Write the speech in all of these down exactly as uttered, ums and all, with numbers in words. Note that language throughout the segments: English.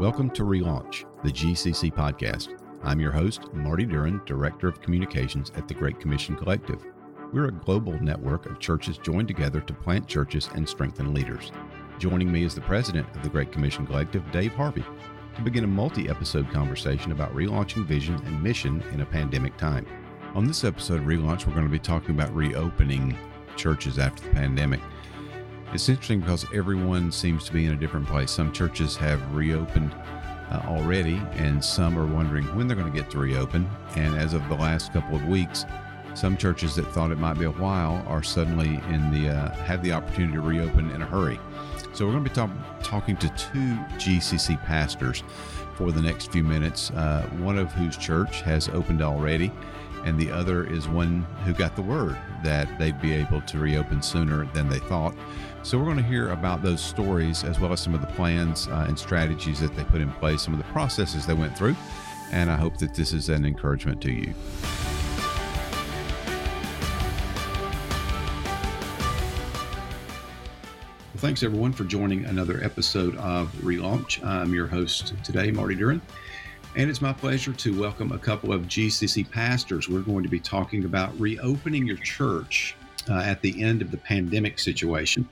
Welcome to Relaunch, the G C C podcast. I'm your host, Marty Duren, Director of Communications at the Great Commission Collective. We're a global network of churches joined together to plant churches and strengthen leaders. Joining me is the president of the Great Commission Collective, Dave Harvey, to begin a multi-episode conversation about relaunching vision and mission in a pandemic time. On this episode of Relaunch, we're going to be talking about reopening churches after the pandemic. It's interesting because everyone seems to be in a different place. Some churches have reopened uh, already, and some are wondering when they're going to get to reopen. And as of the last couple of weeks, some churches that thought it might be a while are suddenly in the uh, have the opportunity to reopen in a hurry. So we're going to be talk- talking to two G C C pastors for the next few minutes, uh, one of whose church has opened already, and the other is one who got the word that they'd be able to reopen sooner than they thought. So we're going to hear about those stories as well as some of the plans uh, and strategies that they put in place, some of the processes they went through, and I hope that this is an encouragement to you. Thanks, everyone, for joining another episode of Relaunch. I'm your host today, Marty Duren, and it's my pleasure to welcome a couple of G C C pastors. We're going to be talking about reopening your church uh, at the end of the pandemic situation.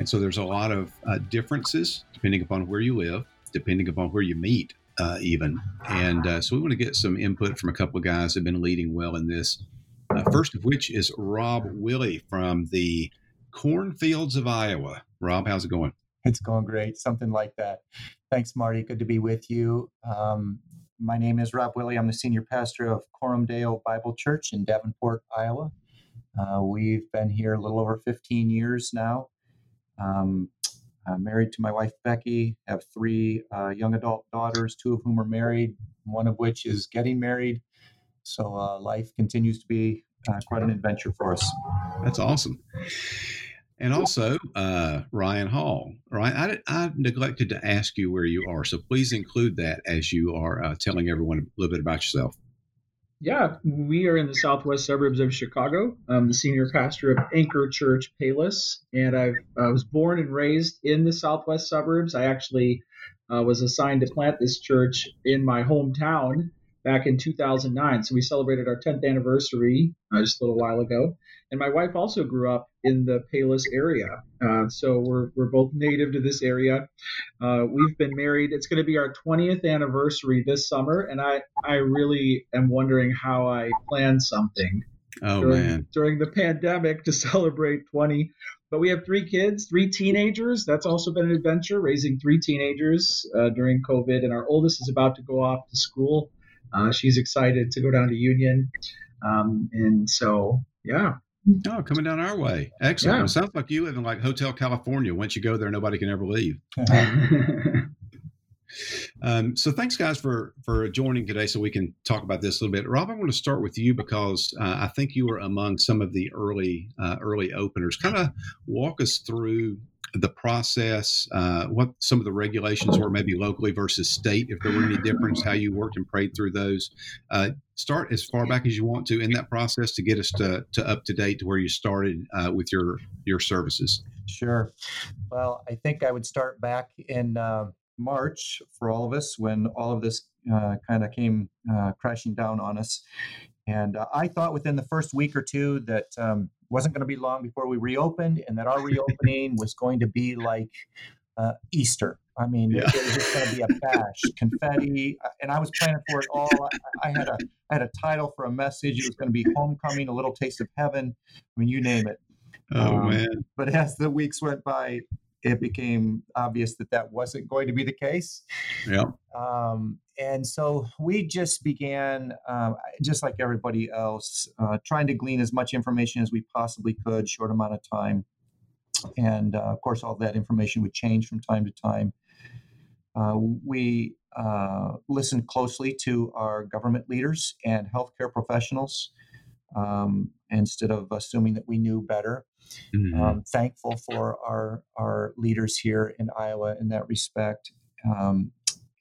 And so there's a lot of uh, differences depending upon where you live, depending upon where you meet, uh, even. And uh, so we want to get some input from a couple of guys who have been leading well in this, uh, first of which is Rob Willey from the cornfields of Iowa. Rob, how's it going? It's going great. Something like that. Thanks, Marty. Good to be with you. Um, my name is Rob Willey. I'm the senior pastor of Corumdale Bible Church in Davenport, Iowa. Uh, we've been here a little over fifteen years now. Um, I'm married to my wife, Becky. I have three uh, young adult daughters, two of whom are married, one of which is getting married. So uh, life continues to be uh, quite an adventure for us. That's awesome. And also, uh, Ryan Hall. Ryan, I, did, I neglected to ask you where you are, so please include that as you are uh, telling everyone a little bit about yourself. Yeah, we are in the southwest suburbs of Chicago. I'm the senior pastor of Anchor Church Palos, and I've, I was born and raised in the southwest suburbs. I actually uh, was assigned to plant this church in my hometown back in two thousand nine. So we celebrated our tenth anniversary uh, just a little while ago. And my wife also grew up in the Palos area. Uh, so we're we're both native to this area. Uh, we've been married. It's going to be our twentieth anniversary this summer. And I, I really am wondering how I planned something oh, during, man. during the pandemic to celebrate twenty. But we have three kids, three teenagers. That's also been an adventure, raising three teenagers uh, during COVID. And our oldest is about to go off to school. Uh, she's excited to go down to Union. Um, and so, yeah. Oh, coming down our way. Excellent. Yeah. It sounds like you live in like Hotel California. Once you go there, nobody can ever leave. um, so thanks, guys, for, for joining today so we can talk about this a little bit. Rob, I want to start with you because uh, I think you were among some of the early uh, early openers. Kind of walk us through the process, uh, what some of the regulations were maybe locally versus state, if there were any difference, how you worked and prayed through those. Uh, start as far back as you want to in that process to get us to, to up to date to where you started uh, with your, your services. Sure. Well, I think I would start back in uh, March for all of us when all of this uh, kind of came uh, crashing down on us. And uh, I thought within the first week or two that um, wasn't going to be long before we reopened and that our reopening was going to be like uh, Easter. I mean, yeah. it, it was just going to be a bash, confetti, and I was planning for it all. I, I had a I had a title for a message. It was going to be homecoming, a little taste of heaven. I mean, you name it. Oh, um, man. But as the weeks went by, it became obvious that that wasn't going to be the case. Yeah. Um, and so we just began, um, just like everybody else, uh, trying to glean as much information as we possibly could, short amount of time. And uh, of course, all that information would change from time to time. Uh, we uh, listened closely to our government leaders and healthcare professionals um, instead of assuming that we knew better. Mm-hmm. I'm thankful for our, our leaders here in Iowa in that respect. Um,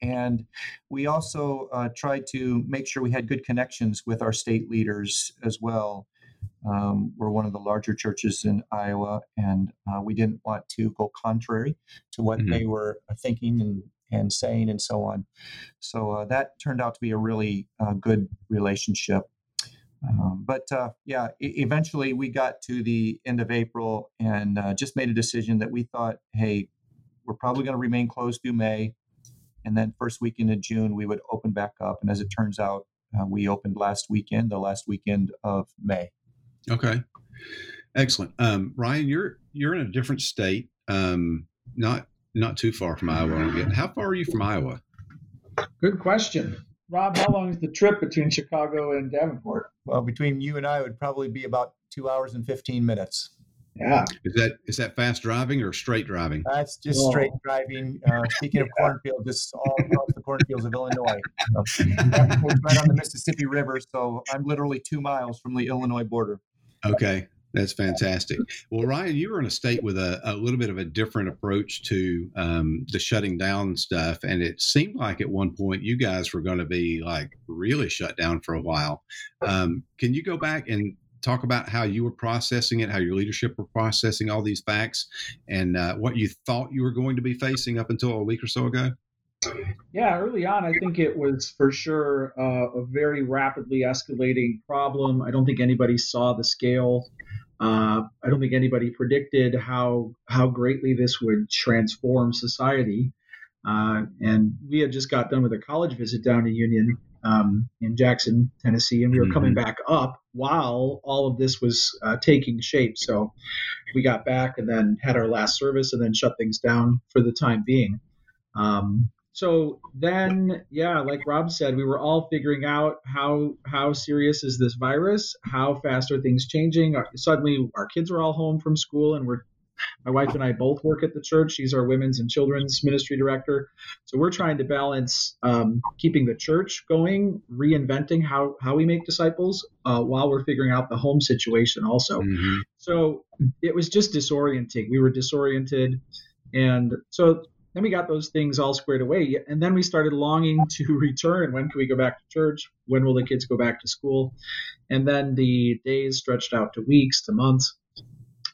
and we also uh, tried to make sure we had good connections with our state leaders as well. Um, we're one of the larger churches in Iowa, and uh, we didn't want to go contrary to what mm-hmm. they were thinking and and saying and so on. So uh, that turned out to be a really uh, good relationship. Um, but uh, yeah, e- eventually we got to the end of April and uh, just made a decision that we thought, hey, we're probably going to remain closed through May. And then first weekend of June, we would open back up. And as it turns out, uh, we opened last weekend, the last weekend of May. Okay. Excellent. Um, Ryan, you're you're in a different state, um, not not too far from Iowa. How far are you from Iowa? Good question. Rob, how long is the trip between Chicago and Davenport? Well, between you and I, it would probably be about two hours and fifteen minutes. Yeah. Is that is that fast driving or straight driving? That's just oh. straight driving. Uh, speaking of cornfields, it's all across the cornfields of Illinois. So, Davenport's right on the Mississippi River, so I'm literally two miles from the Illinois border. Okay. That's fantastic. Well, Ryan, you were in a state with a, a little bit of a different approach to um, the shutting down stuff. And it seemed like at one point you guys were going to be like really shut down for a while. Um, can you go back and talk about how you were processing it, how your leadership were processing all these facts and uh, what you thought you were going to be facing up until a week or so ago? Yeah, early on, I think it was for sure uh, a very rapidly escalating problem. I don't think anybody saw the scale. Uh, I don't think anybody predicted how how greatly this would transform society. Uh, and we had just got done with a college visit down to Union um, in Jackson, Tennessee, and we were mm-hmm. coming back up while all of this was uh, taking shape. So we got back and then had our last service and then shut things down for the time being. Um, so then, yeah, like Rob said, we were all figuring out how how serious is this virus? How fast are things changing? Our, suddenly, our kids are all home from school, and we're my wife and I both work at the church. She's our women's and children's ministry director. So we're trying to balance um, keeping the church going, reinventing how how we make disciples, uh, while we're figuring out the home situation also. Mm-hmm. So it was just disorienting. We were disoriented, and so. Then we got those things all squared away. And then we started longing to return. When can we go back to church? When will the kids go back to school? And then the days stretched out to weeks, to months.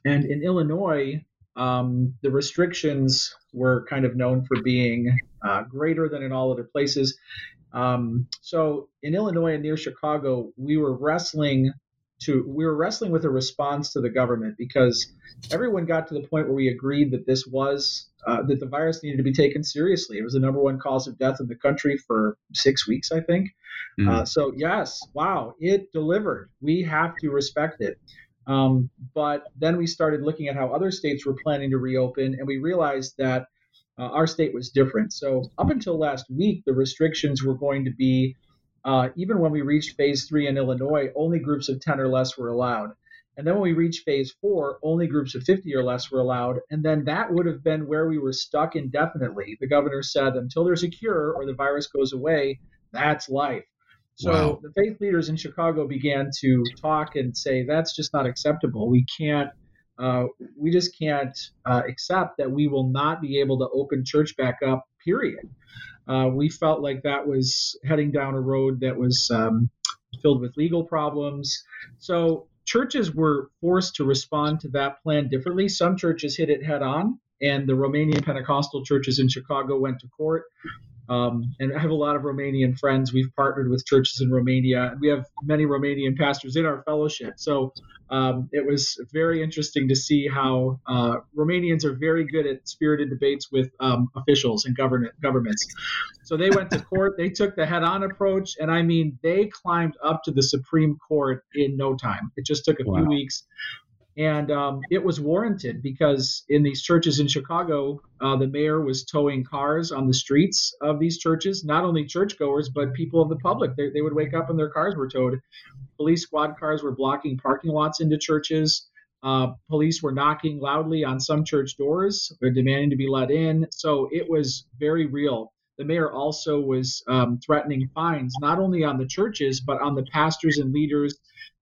And in Illinois, um, the restrictions were kind of known for being uh, greater than in all other places. Um, so in Illinois and near Chicago, we were wrestling to we were wrestling with a response to the government because everyone got to the point where we agreed that this was Uh, that the virus needed to be taken seriously. It was the number one cause of death in the country for six weeks, I think. Mm. Uh, so yes, wow, it delivered. We have to respect it. Um, but then we started looking at how other states were planning to reopen, and we realized that uh, our state was different. So up until last week, the restrictions were going to be, uh, even when we reached phase three in Illinois, only groups of ten or less were allowed. And then when we reached phase four, only groups of fifty or less were allowed. And then that would have been where we were stuck indefinitely. The governor said, until there's a cure or the virus goes away, that's life. So wow. The faith leaders in Chicago began to talk and say, that's just not acceptable. We can't, uh, we just can't uh, accept that we will not be able to open church back up, period. Uh, we felt like that was heading down a road that was um, filled with legal problems. So churches were forced to respond to that plan differently. Some churches hit it head on, and the Romanian Pentecostal churches in Chicago went to court. Um, and I have a lot of Romanian friends. We've partnered with churches in Romania. We have many Romanian pastors in our fellowship. So um, it was very interesting to see how uh, Romanians are very good at spirited debates with um, officials and government governments. So they went to court. They took the head-on approach. And I mean, they climbed up to the Supreme Court in no time. It just took a wow. few weeks. And um, it was warranted because in these churches in Chicago, uh, the mayor was towing cars on the streets of these churches, not only churchgoers, but people of the public. They, they would wake up and their cars were towed. Police squad cars were blocking parking lots into churches. Uh, police were knocking loudly on some church doors, demanding to be let in. So it was very real. The mayor also was um, threatening fines, not only on the churches, but on the pastors and leaders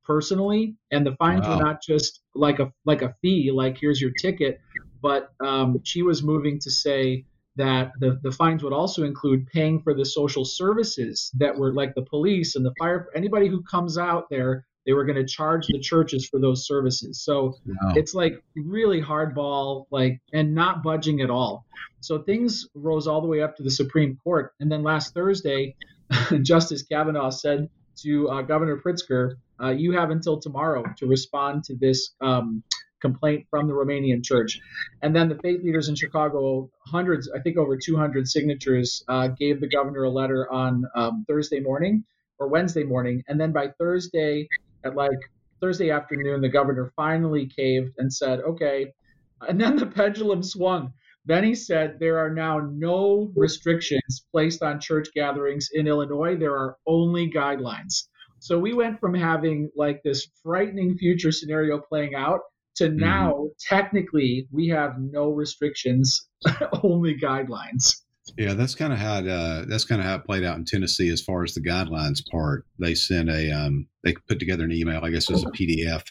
personally, and the fines wow. were not just like a like a fee, like here's your ticket, but um, she was moving to say that the, the fines would also include paying for the social services that were like the police and the fire. Anybody who comes out there, They were going to charge the churches for those services. So wow. It's like really hardball, like, and not budging at all. So things rose all the way up to the Supreme Court. And then last Thursday, Justice Kavanaugh said to uh, Governor Pritzker, uh, you have until tomorrow to respond to this um, complaint from the Romanian church. And then the faith leaders in Chicago, hundreds, I think over two hundred signatures, uh, gave the governor a letter on um, Thursday morning or Wednesday morning. And then by Thursday at like Thursday afternoon, the governor finally caved and said, okay. And then the pendulum swung. Then he said, there are now no restrictions placed on church gatherings in Illinois. There are only guidelines. So we went from having like this frightening future scenario playing out to now, mm-hmm. technically, we have no restrictions, only guidelines. Yeah, that's kind of how it, uh, that's kind of how it played out in Tennessee as far as the guidelines part. They sent a um, they put together an email, I guess it was a P D F,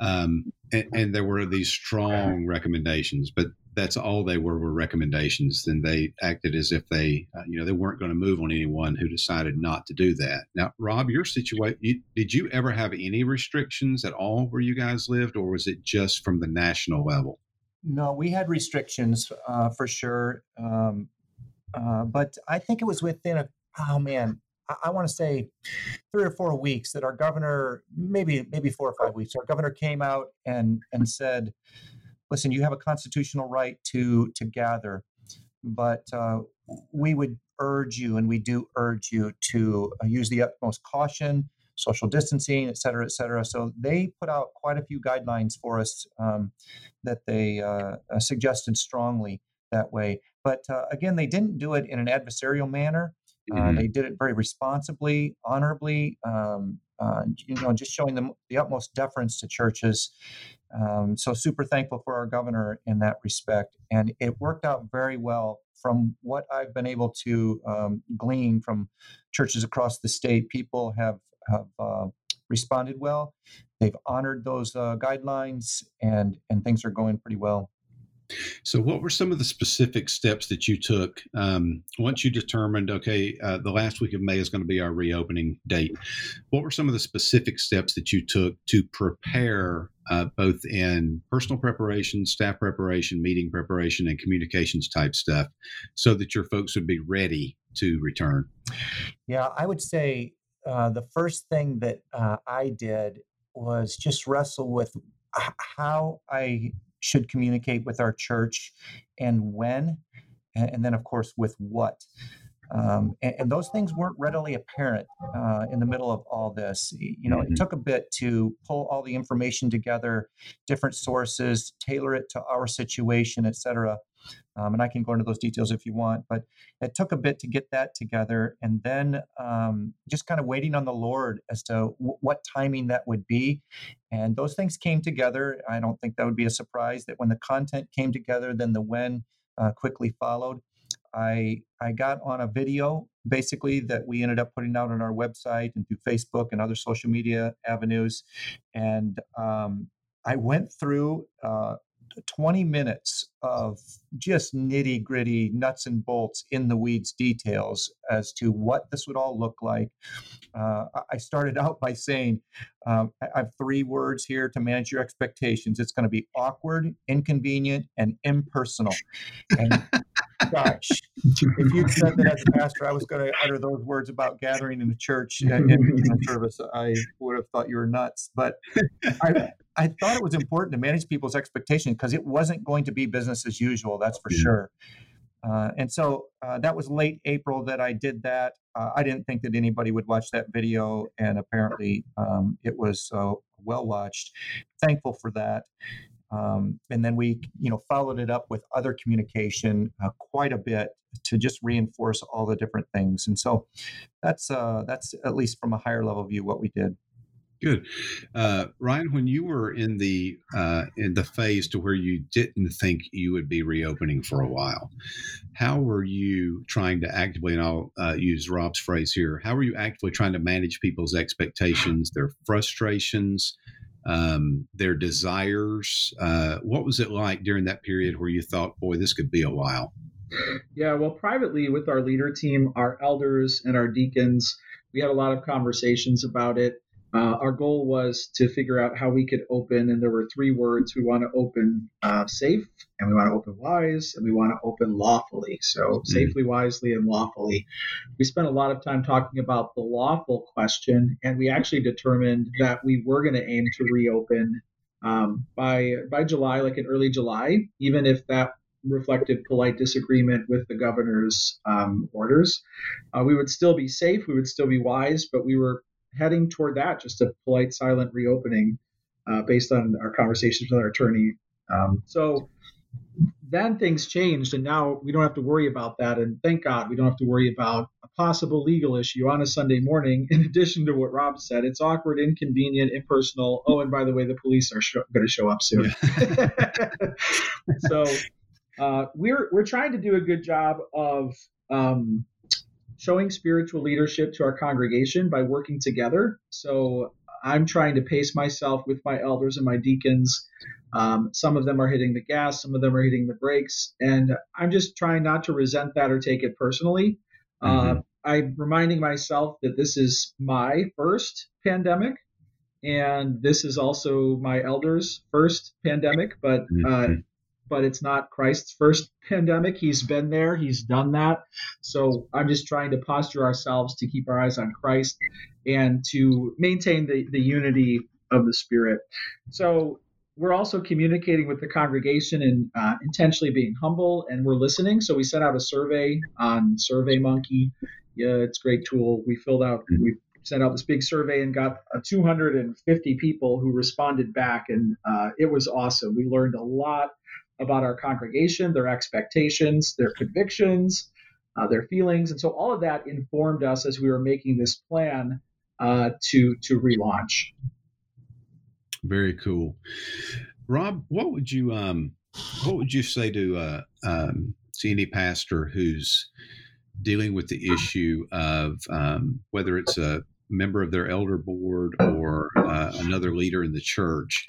um, and, and there were these strong recommendations, but that's all they were were recommendations. Then they acted as if they, uh, you know, they weren't going to move on anyone who decided not to do that. Now, Rob, your situation, you, did you ever have any restrictions at all where you guys lived, or was it just from the national level? No, we had restrictions uh, for sure. Um, uh, but I think it was within, a, oh man, I, I want to say three or four weeks that our governor, maybe maybe four or five weeks, our governor came out and, and said, listen, you have a constitutional right to, to gather, but uh, we would urge you, and we do urge you to uh, use the utmost caution, social distancing, et cetera, et cetera. So they put out quite a few guidelines for us um, that they uh, suggested strongly that way. But uh, again, they didn't do it in an adversarial manner. Uh, mm-hmm. They did it very responsibly, honorably, um, uh, you know, just showing them the utmost deference to churches. Um, so super thankful for our governor in that respect. And it worked out very well from what I've been able to um, glean from churches across the state. People have have uh, responded well. They've honored those uh, guidelines, and and things are going pretty well. So what were some of the specific steps that you took um, once you determined, okay, uh, the last week of May is going to be our reopening date? What were some of the specific steps that you took to prepare uh, both in personal preparation, staff preparation, meeting preparation, and communications type stuff so that your folks would be ready to return? Yeah, I would say Uh, the first thing that uh, I did was just wrestle with h- how I should communicate with our church and when, and, and then, of course, with what. Um, and, and those things weren't readily apparent uh, in the middle of all this. You know, mm-hmm. It took a bit to pull all the information together, different sources, tailor it to our situation, et cetera. Um, and I can go into those details if you want, but it took a bit to get that together. And then um, just kind of waiting on the Lord as to w- what timing that would be. And those things came together. I don't think that would be a surprise that when the content came together, then the when uh, quickly followed. I I got on a video, basically, that we ended up putting out on our website and through Facebook and other social media avenues. And um, I went through uh, twenty minutes of just nitty gritty nuts and bolts in the weeds details as to what this would all look like. Uh, I started out by saying, um, I have three words here to manage your expectations. It's going to be awkward, inconvenient, and impersonal. And gosh, if you'd said that as a pastor, I was going to utter those words about gathering in the church and in service, I would have thought you were nuts. But I, I thought it was important to manage people's expectations because it wasn't going to be business as usual. That's for yeah. sure. Uh, and so uh, that was late April that I did that. Uh, I didn't think that anybody would watch that video, and apparently um, it was uh, well watched. Thankful for that. Um, and then we, you know, followed it up with other communication uh, quite a bit to just reinforce all the different things. And so that's uh, that's at least from a higher level view what we did. Good. Uh, Ryan, when you were in the uh, in the phase to where you didn't think you would be reopening for a while, how were you trying to actively, and I'll uh, use Rob's phrase here, how were you actively trying to manage people's expectations, their frustrations, um, their desires? Uh, what was it like during that period where you thought, boy, this could be a while? Yeah, well, privately with our leader team, our elders and our deacons, we had a lot of conversations about it. Uh, our goal was to figure out how we could open, and there were three words. We want to open uh, safe, and we want to open wise, and we want to open lawfully. So mm-hmm. safely, wisely, and lawfully. We spent a lot of time talking about the lawful question, and we actually determined that we were going to aim to reopen um, by by July, like in early July, even if that reflected polite disagreement with the governor's um, orders. Uh, we would still be safe, we would still be wise, but we were heading toward that, just a polite, silent reopening uh, based on our conversations with our attorney. Um, so then things changed, and now we don't have to worry about that. And thank God we don't have to worry about a possible legal issue on a Sunday morning. In addition to what Rob said, it's awkward, inconvenient, impersonal. Oh, and by the way, the police are sh- going to show up soon. Yeah. so uh, we're we're trying to do a good job of um, showing spiritual leadership to our congregation by working together. So I'm trying to pace myself with my elders and my deacons. Um, some of them are hitting the gas, some of them are hitting the brakes, and I'm just trying not to resent that or take it personally. Mm-hmm. Uh, I'm reminding myself that this is my first pandemic, and this is also my elders' first pandemic, but uh, but it's not Christ's first pandemic. He's been there, he's done that. So I'm just trying to posture ourselves to keep our eyes on Christ and to maintain the, the unity of the Spirit. So we're also communicating with the congregation and uh, intentionally being humble, and we're listening. So we sent out a survey on SurveyMonkey. Yeah, it's a great tool. We filled out, we sent out this big survey and got two hundred fifty people who responded back, and uh, it was awesome. We learned a lot about our congregation, their expectations, their convictions, uh, their feelings. And so all of that informed us as we were making this plan uh, to to relaunch. Very cool. Rob, what would you um, what would you say to uh, um, to any pastor who's dealing with the issue of um, whether it's a member of their elder board or uh, another leader in the church,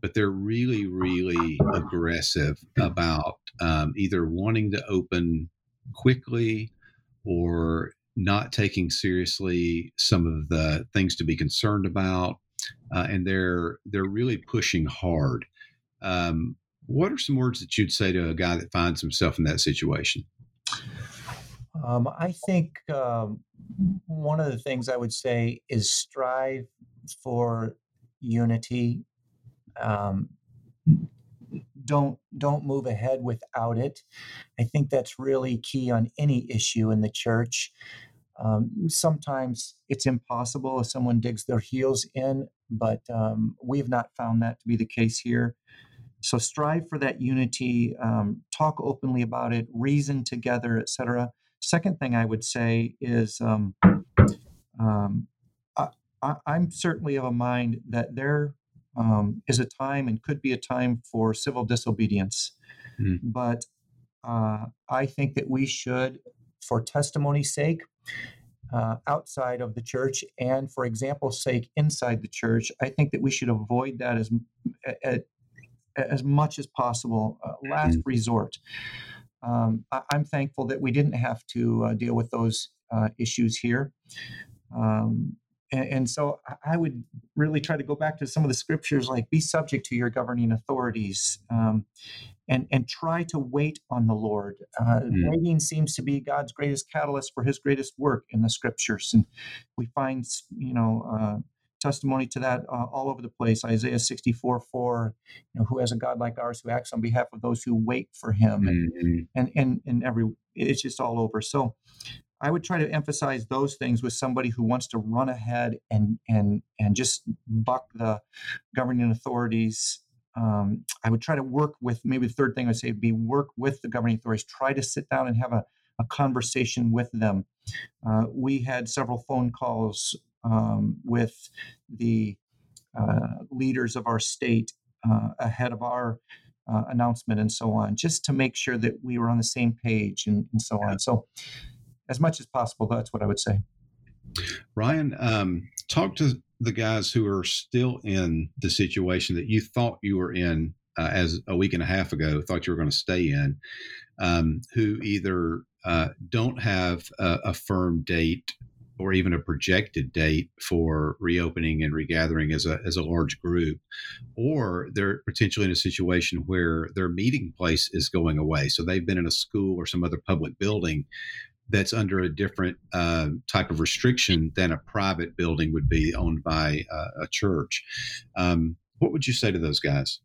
but they're really, really aggressive about um, either wanting to open quickly or not taking seriously some of the things to be concerned about, uh, and they're they're really pushing hard. Um, what are some words that you'd say to a guy that finds himself in that situation? Um, I think um, one of the things I would say is strive for unity. Um, don't don't move ahead without it. I think that's really key on any issue in the church. Um, sometimes it's impossible if someone digs their heels in, but um, we've not found that to be the case here. So strive for that unity. Um, talk openly about it. Reason together, et cetera. Second thing I would say is um, um, I, I, I'm certainly of a mind that there. Um, is a time and could be a time for civil disobedience. Mm. But uh, I think that we should, for testimony's sake, uh, outside of the church, and for example's sake, inside the church, I think that we should avoid that as as, as much as possible, uh, last mm. resort. Um, I, I'm thankful that we didn't have to uh, deal with those uh, issues here. Um And so I would really try to go back to some of the scriptures, like be subject to your governing authorities, um, and and try to wait on the Lord. Uh, mm-hmm. Waiting seems to be God's greatest catalyst for His greatest work in the scriptures, and we find you know uh, testimony to that uh, all over the place. Isaiah sixty-four four, you know, who has a God like ours who acts on behalf of those who wait for Him, and mm-hmm. and, and and every it's just all over. So I would try to emphasize those things with somebody who wants to run ahead and and and just buck the governing authorities. Um, I would try to work with, maybe the third thing I would say would be work with the governing authorities. Try to sit down and have a, a conversation with them. Uh, we had several phone calls um, with the uh, leaders of our state uh, ahead of our uh, announcement and so on, just to make sure that we were on the same page and, and so on. So, as much as possible, that's what I would say. Ryan, um, talk to the guys who are still in the situation that you thought you were in uh, as a week and a half ago, thought you were going to stay in, um, who either uh, don't have a, a firm date or even a projected date for reopening and regathering as a as a large group, or they're potentially in a situation where their meeting place is going away. So they've been in a school or some other public building that's under a different uh, type of restriction than a private building would be owned by uh, a church. Um, what would you say to those guys?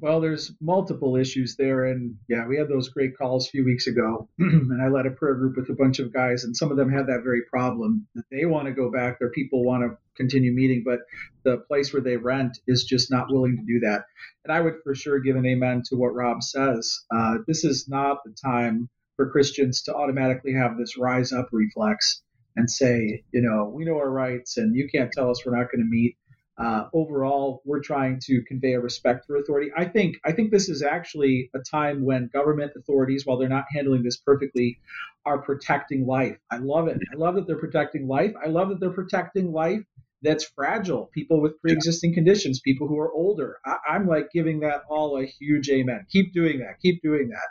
Well, there's multiple issues there. And yeah, we had those great calls a few weeks ago. And I led a prayer group with a bunch of guys, and some of them had that very problem. They want to go back. Their people want to continue meeting, but the place where they rent is just not willing to do that. And I would for sure give an amen to what Rob says. Uh, this is not the time for Christians to automatically have this rise up reflex and say, you know, we know our rights and you can't tell us we're not going to meet. Uh, overall, we're trying to convey a respect for authority. I think I think this is actually a time when government authorities, while they're not handling this perfectly, are protecting life. I love it. I love that they're protecting life. I love that they're protecting life that's fragile, people with pre-existing conditions, people who are older. I, I'm like giving that all a huge amen. Keep doing that. Keep doing that.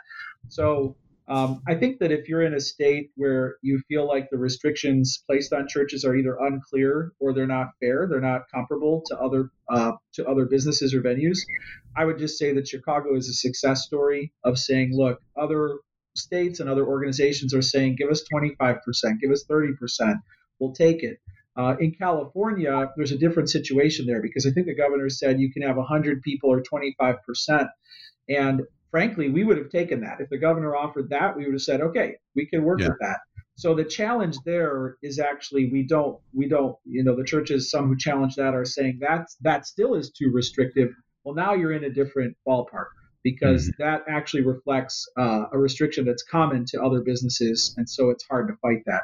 So um, I think that if you're in a state where you feel like the restrictions placed on churches are either unclear or they're not fair, they're not comparable to other uh, to other businesses or venues, I would just say that Chicago is a success story of saying, look, other states and other organizations are saying, give us twenty-five percent, give us thirty percent, we'll take it. Uh, in California, there's a different situation there because I think the governor said you can have one hundred people or twenty-five percent. And frankly, we would have taken that. If the governor offered that, we would have said, okay, we can work yeah. with that. So the challenge there is actually we don't, we don't, you know, the churches, some who challenge that are saying that's, that still is too restrictive. Well, now you're in a different ballpark because mm-hmm. that actually reflects uh, a restriction that's common to other businesses. And so it's hard to fight that.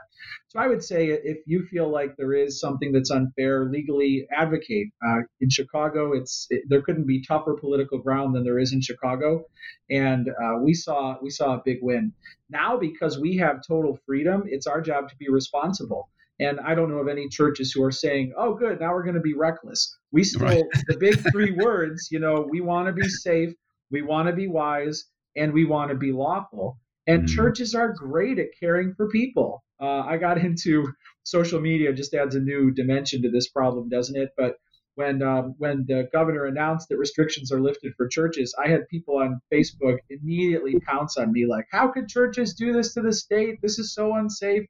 So I would say if you feel like there is something that's unfair, legally advocate. Uh, in Chicago, it's it, there couldn't be tougher political ground than there is in Chicago. And uh, we saw we saw a big win. Now, because we have total freedom, it's our job to be responsible. And I don't know of any churches who are saying, oh, good, now we're going to be reckless. We still, right. the big three words, you know, we want to be safe. We want to be wise, and we want to be lawful. And mm-hmm. churches are great at caring for people. Uh, I got into social media; just adds a new dimension to this problem, doesn't it? But when um, when the governor announced that restrictions are lifted for churches, I had people on Facebook immediately pounce on me like, "How could churches do this to the state? This is so unsafe."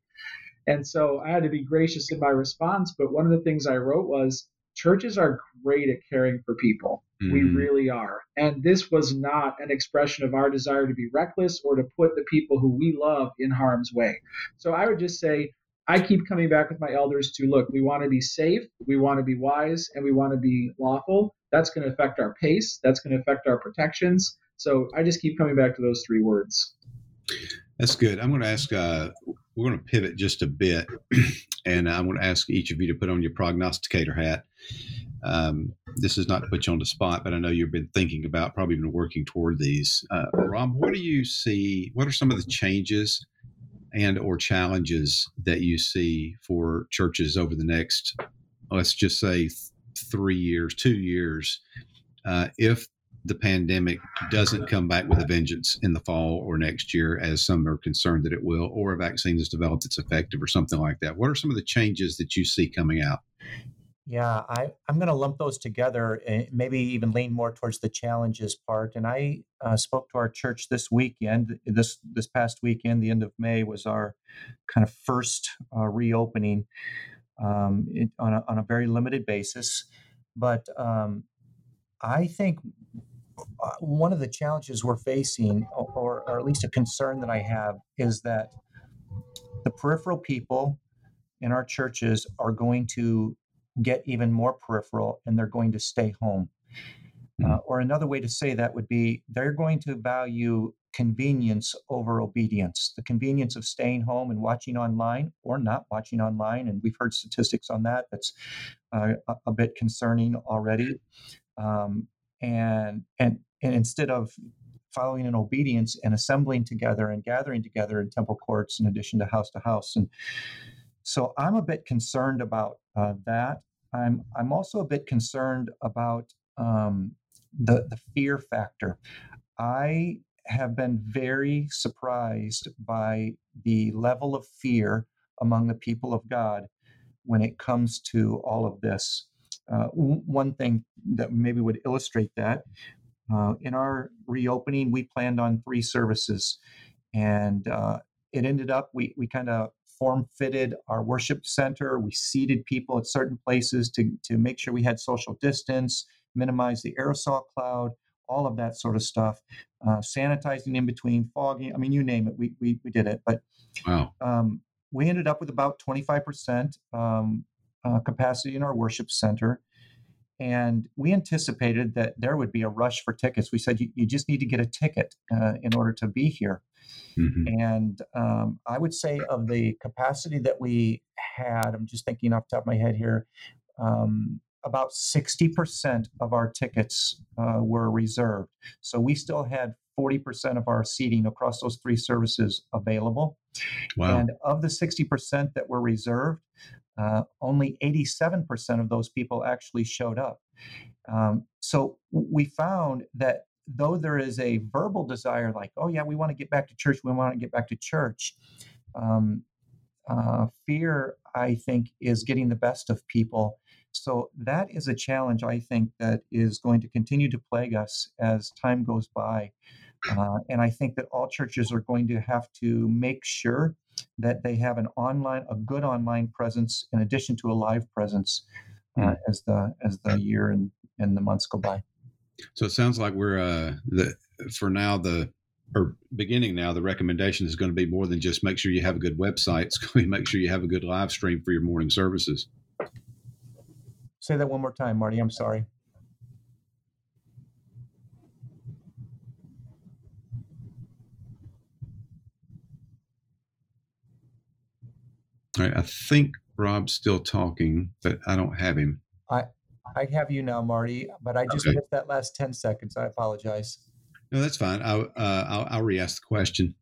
And so I had to be gracious in my response. But one of the things I wrote was, "Churches are great at caring for people." We really are. And this was not an expression of our desire to be reckless or to put the people who we love in harm's way. So I would just say, I keep coming back with my elders to, look, we want to be safe, we want to be wise, and we want to be lawful. That's going to affect our pace. That's going to affect our protections. So I just keep coming back to those three words. That's good. I'm going to ask, uh, we're going to pivot just a bit, and I want to ask each of you to put on your prognosticator hat. Um, this is not to put you on the spot, but I know you've been thinking about, probably been working toward these. Uh, Rob, what do you see? What are some of the changes and or challenges that you see for churches over the next, let's just say three years, two years, uh, if the pandemic doesn't come back with a vengeance in the fall or next year, as some are concerned that it will, or a vaccine is developed that's effective or something like that? What are some of the changes that you see coming out? Yeah, I, I'm going to lump those together and maybe even lean more towards the challenges part. And I uh, spoke to our church this weekend, this this past weekend, the end of May was our kind of first uh, reopening um, it, on, a, on a very limited basis. But um, I think one of the challenges we're facing, or, or at least a concern that I have, is that the peripheral people in our churches are going to get even more peripheral, and they're going to stay home. Uh, or another way to say that would be they're going to value convenience over obedience, the convenience of staying home and watching online or not watching online. And we've heard statistics on that. That's uh, a, a bit concerning already. Um, and, and, and instead of following an obedience and assembling together and gathering together in temple courts, in addition to house to house. And so I'm a bit concerned about uh, that. I'm I'm also a bit concerned about um, the the fear factor. I have been very surprised by the level of fear among the people of God when it comes to all of this. Uh, one thing that maybe would illustrate that, uh, in our reopening, we planned on three services, and uh, it ended up, we, we kind of form-fitted our worship center. We seated people at certain places to, to make sure we had social distance, minimize the aerosol cloud, all of that sort of stuff, uh, sanitizing in between, fogging, I mean, you name it, we we, we did it. But wow. um, we ended up with about twenty-five percent um, uh, capacity in our worship center. And we anticipated that there would be a rush for tickets. We said, you, you just need to get a ticket uh, in order to be here. Mm-hmm. And um, I would say of the capacity that we had, I'm just thinking off the top of my head here, um, about sixty percent of our tickets uh, were reserved. So we still had forty percent of our seating across those three services available. Wow. And of the sixty percent that were reserved, uh, only eighty-seven percent of those people actually showed up. Um, so we found that though there is a verbal desire like, oh yeah, we want to get back to church, we want to get back to church, um, uh, fear, I think, is getting the best of people. So that is a challenge, I think, that is going to continue to plague us as time goes by. Uh, and I think that all churches are going to have to make sure that they have an online, a good online presence in addition to a live presence uh, as the as the year and, and the months go by. So it sounds like we're, uh, the for now, the or beginning now, the recommendation is going to be more than just make sure you have a good website. It's going to be make sure you have a good live stream for your morning services. Say that one more time, Marty. I'm sorry. All right. I think Rob's still talking, but I don't have him. I, I have you now, Marty, but I just okay. missed that last ten seconds. I apologize. No, that's fine. I, uh, I'll, I'll re-ask the question.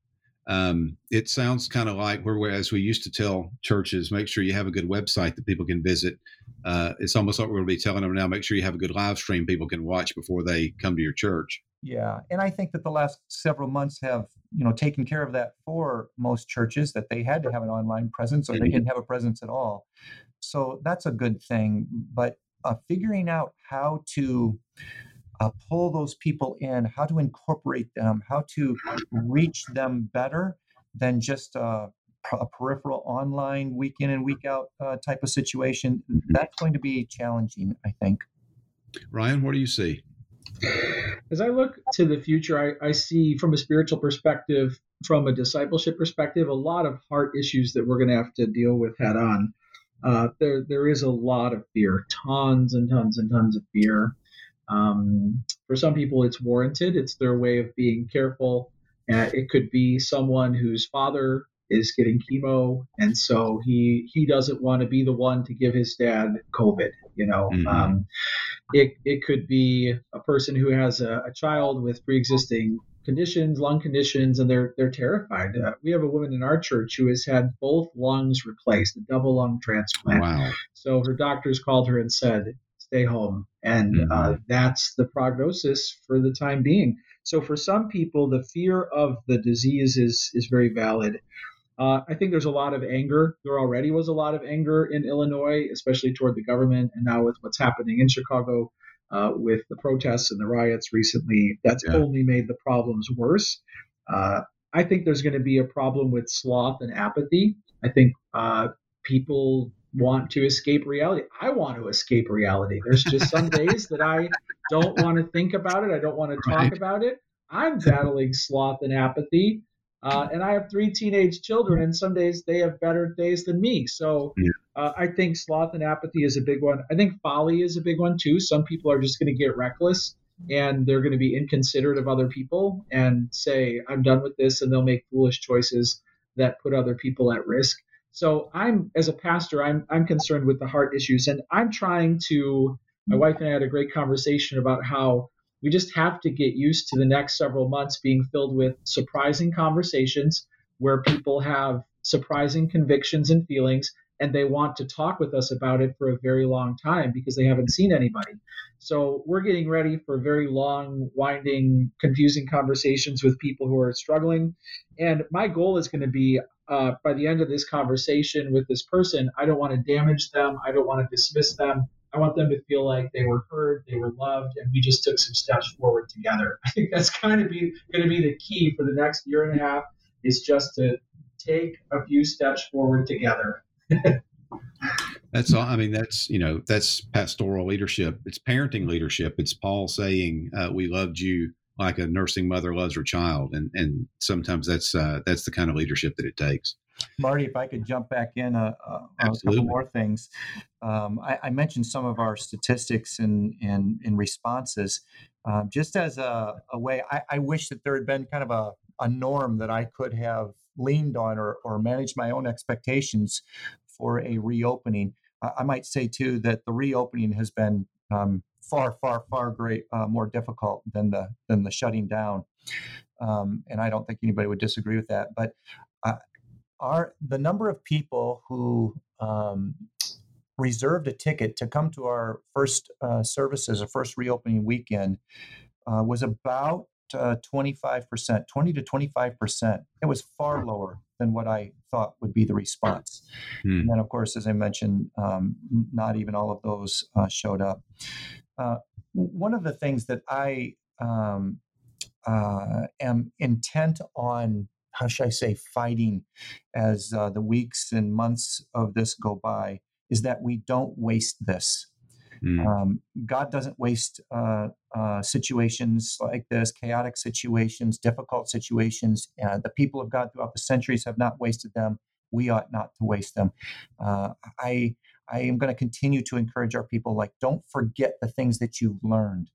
Um, it sounds kind of like where, whereas we used to tell churches, make sure you have a good website that people can visit. Uh, it's almost like we're going to be telling them now, make sure you have a good live stream people can watch before they come to your church. Yeah. And I think that the last several months have, you know, taken care of that for most churches, that they had to have an online presence or they didn't have a presence at all. So that's a good thing, but, uh, figuring out how to, Uh, pull those people in, how to incorporate them, how to reach them better than just uh, a peripheral online week in and week out uh, type of situation. That's going to be challenging, I think. Ryan, what do you see? As I look to the future, I, I see from a spiritual perspective, from a discipleship perspective, a lot of heart issues that we're going to have to deal with head on. Uh, there, there is a lot of fear, tons and tons and tons of fear. Um, for some people, it's warranted. It's their way of being careful. Uh, it could be someone whose father is getting chemo, and so he he doesn't want to be the one to give his dad COVID. You know, mm-hmm. um, it it could be a person who has a, a child with pre-existing conditions, lung conditions, and they're they're terrified. Uh, we have a woman in our church who has had both lungs replaced, a double lung transplant. Wow. So her doctors called her and said, stay home. And uh, that's the prognosis for the time being. So for some people, the fear of the disease is, is very valid. Uh, I think there's a lot of anger. There already was a lot of anger in Illinois, especially toward the government. And now with what's happening in Chicago, uh, with the protests and the riots recently, that's yeah. only made the problems worse. Uh, I think there's going to be a problem with sloth and apathy. I think uh, people want to escape reality. I want to escape reality. There's just some days that I don't want to think about it. I don't want to talk right. about it. I'm battling sloth and apathy. Uh, and I have three teenage children, and some days they have better days than me. So uh, I think sloth and apathy is a big one. I think folly is a big one too. Some people are just going to get reckless, and they're going to be inconsiderate of other people and say, I'm done with this. And they'll make foolish choices that put other people at risk. So I'm, as a pastor, I'm I'm concerned with the heart issues, and I'm trying to, my wife and I had a great conversation about how we just have to get used to the next several months being filled with surprising conversations where people have surprising convictions and feelings, and they want to talk with us about it for a very long time because they haven't seen anybody. So we're getting ready for very long, winding, confusing conversations with people who are struggling. And my goal is going to be, uh, by the end of this conversation with this person, I don't want to damage them. I don't want to dismiss them. I want them to feel like they were heard, they were loved, and we just took some steps forward together. I think that's kind of be, going to be the key for the next year and a half, is just to take a few steps forward together. That's all. I mean, that's, you know, that's pastoral leadership. It's parenting leadership. It's Paul saying, uh, we loved you like a nursing mother loves her child. And and sometimes that's uh, that's the kind of leadership that it takes. Marty, if I could jump back in uh, uh, on a couple more things. Um, I, I mentioned some of our statistics and, and, and responses. Uh, just as a, a way, I, I wish that there had been kind of a, a norm that I could have leaned on or, or managed my own expectations for a reopening. Uh, I might say, too, that the reopening has been um, far, far, far great, uh, more difficult than the than the shutting down. Um, and I don't think anybody would disagree with that. But uh, our the number of people who um, reserved a ticket to come to our first uh, services, our first reopening weekend, uh, was about uh, twenty-five percent, twenty to twenty-five percent. It was far lower than what I thought would be the response. Hmm. And then, of course, as I mentioned, um, not even all of those uh, showed up. Uh, one of the things that I um, uh, am intent on, how should I say, fighting as uh, the weeks and months of this go by, is that we don't waste this. Mm. Um, God doesn't waste uh, uh, situations like this, chaotic situations, difficult situations. Uh, the people of God throughout the centuries have not wasted them. We ought not to waste them. Uh, I I am going to continue to encourage our people, like, don't forget the things that you've learned.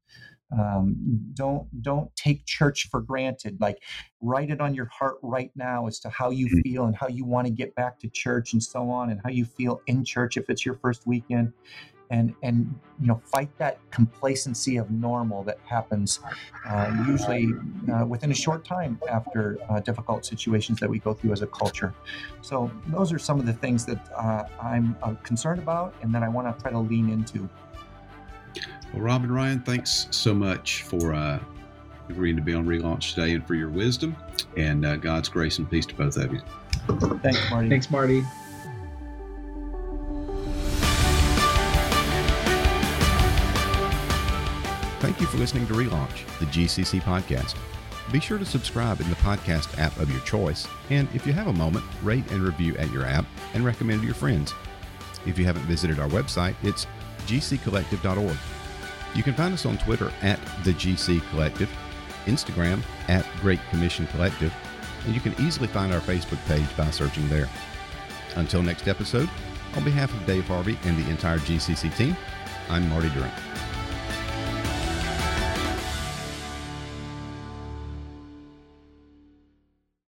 Um, don't don't take church for granted. Like, write it on your heart right now as to how you mm-hmm. feel and how you want to get back to church and so on, and how you feel in church if it's your first weekend. And, and you know, fight that complacency of normal that happens uh, usually uh, within a short time after uh, difficult situations that we go through as a culture. So those are some of the things that uh, I'm uh, concerned about and that I want to try to lean into. Well, Rob and Ryan, thanks so much for uh, agreeing to be on Relaunch today and for your wisdom, and uh, God's grace and peace to both of you. Thanks, Marty. Thanks, Marty. Thank you for listening to Relaunch, the G C C podcast. Be sure to subscribe in the podcast app of your choice, and if you have a moment, rate and review at your app and recommend to your friends. If you haven't visited our website, it's g c collective dot org. You can find us on Twitter at the G C Collective, Instagram at Great Commission Collective, and you can easily find our Facebook page by searching there. Until next episode, on behalf of Dave Harvey and the entire G C C team, I'm Marty Duren.